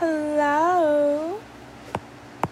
Hello.